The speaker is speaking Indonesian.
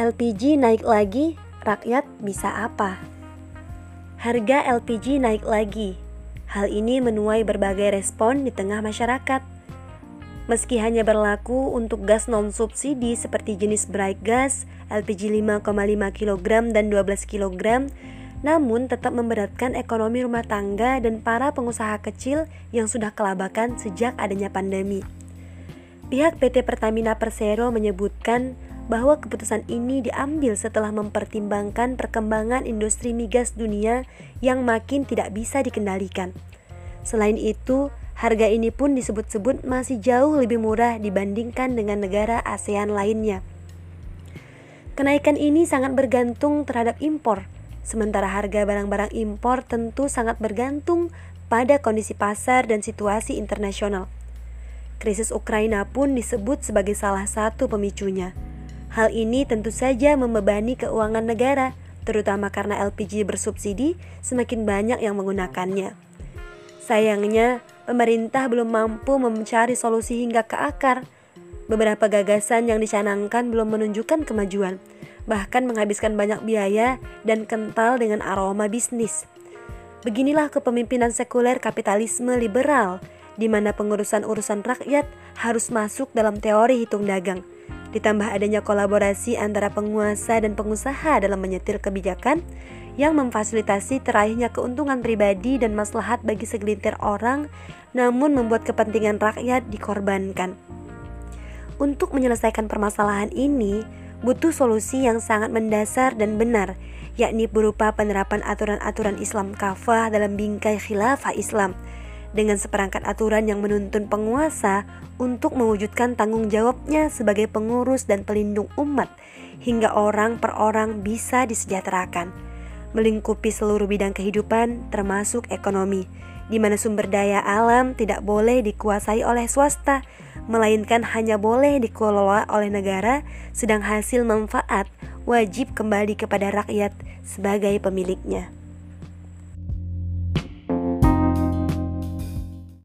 LPG naik lagi, rakyat bisa apa? Harga LPG naik lagi. Hal ini menuai berbagai respon di tengah masyarakat. Meski hanya berlaku untuk gas non-subsidi seperti jenis bright gas, LPG 5,5 kg dan 12 kg, namun tetap memberatkan ekonomi rumah tangga dan para pengusaha kecil yang sudah kelabakan sejak adanya pandemi. Pihak PT. Pertamina Persero menyebutkan bahwa keputusan ini diambil setelah mempertimbangkan perkembangan industri migas dunia yang makin tidak bisa dikendalikan. Selain itu, harga ini pun disebut-sebut masih jauh lebih murah dibandingkan dengan negara ASEAN lainnya. Kenaikan ini sangat bergantung terhadap impor, sementara harga barang-barang impor tentu sangat bergantung pada kondisi pasar dan situasi internasional. Krisis Ukraina pun disebut sebagai salah satu pemicunya. Hal ini tentu saja membebani keuangan negara, terutama karena LPG bersubsidi semakin banyak yang menggunakannya. Sayangnya, pemerintah belum mampu mencari solusi hingga ke akar. Beberapa gagasan yang dicanangkan belum menunjukkan kemajuan, bahkan menghabiskan banyak biaya dan kental dengan aroma bisnis. Beginilah kepemimpinan sekuler kapitalisme liberal, di mana pengurusan urusan rakyat harus masuk dalam teori hitung dagang. Ditambah adanya kolaborasi antara penguasa dan pengusaha dalam menyetir kebijakan yang memfasilitasi teraihnya keuntungan pribadi dan maslahat bagi segelintir orang, namun membuat kepentingan rakyat dikorbankan. Untuk menyelesaikan permasalahan ini, butuh solusi yang sangat mendasar dan benar, yakni berupa penerapan aturan-aturan Islam kafah dalam bingkai khilafah Islam, dengan seperangkat aturan yang menuntun penguasa untuk mewujudkan tanggung jawabnya sebagai pengurus dan pelindung umat, hingga orang per orang bisa disejahterakan, melingkupi seluruh bidang kehidupan termasuk ekonomi, di mana sumber daya alam tidak boleh dikuasai oleh swasta, melainkan hanya boleh dikelola oleh negara, sedang hasil manfaat wajib kembali kepada rakyat sebagai pemiliknya.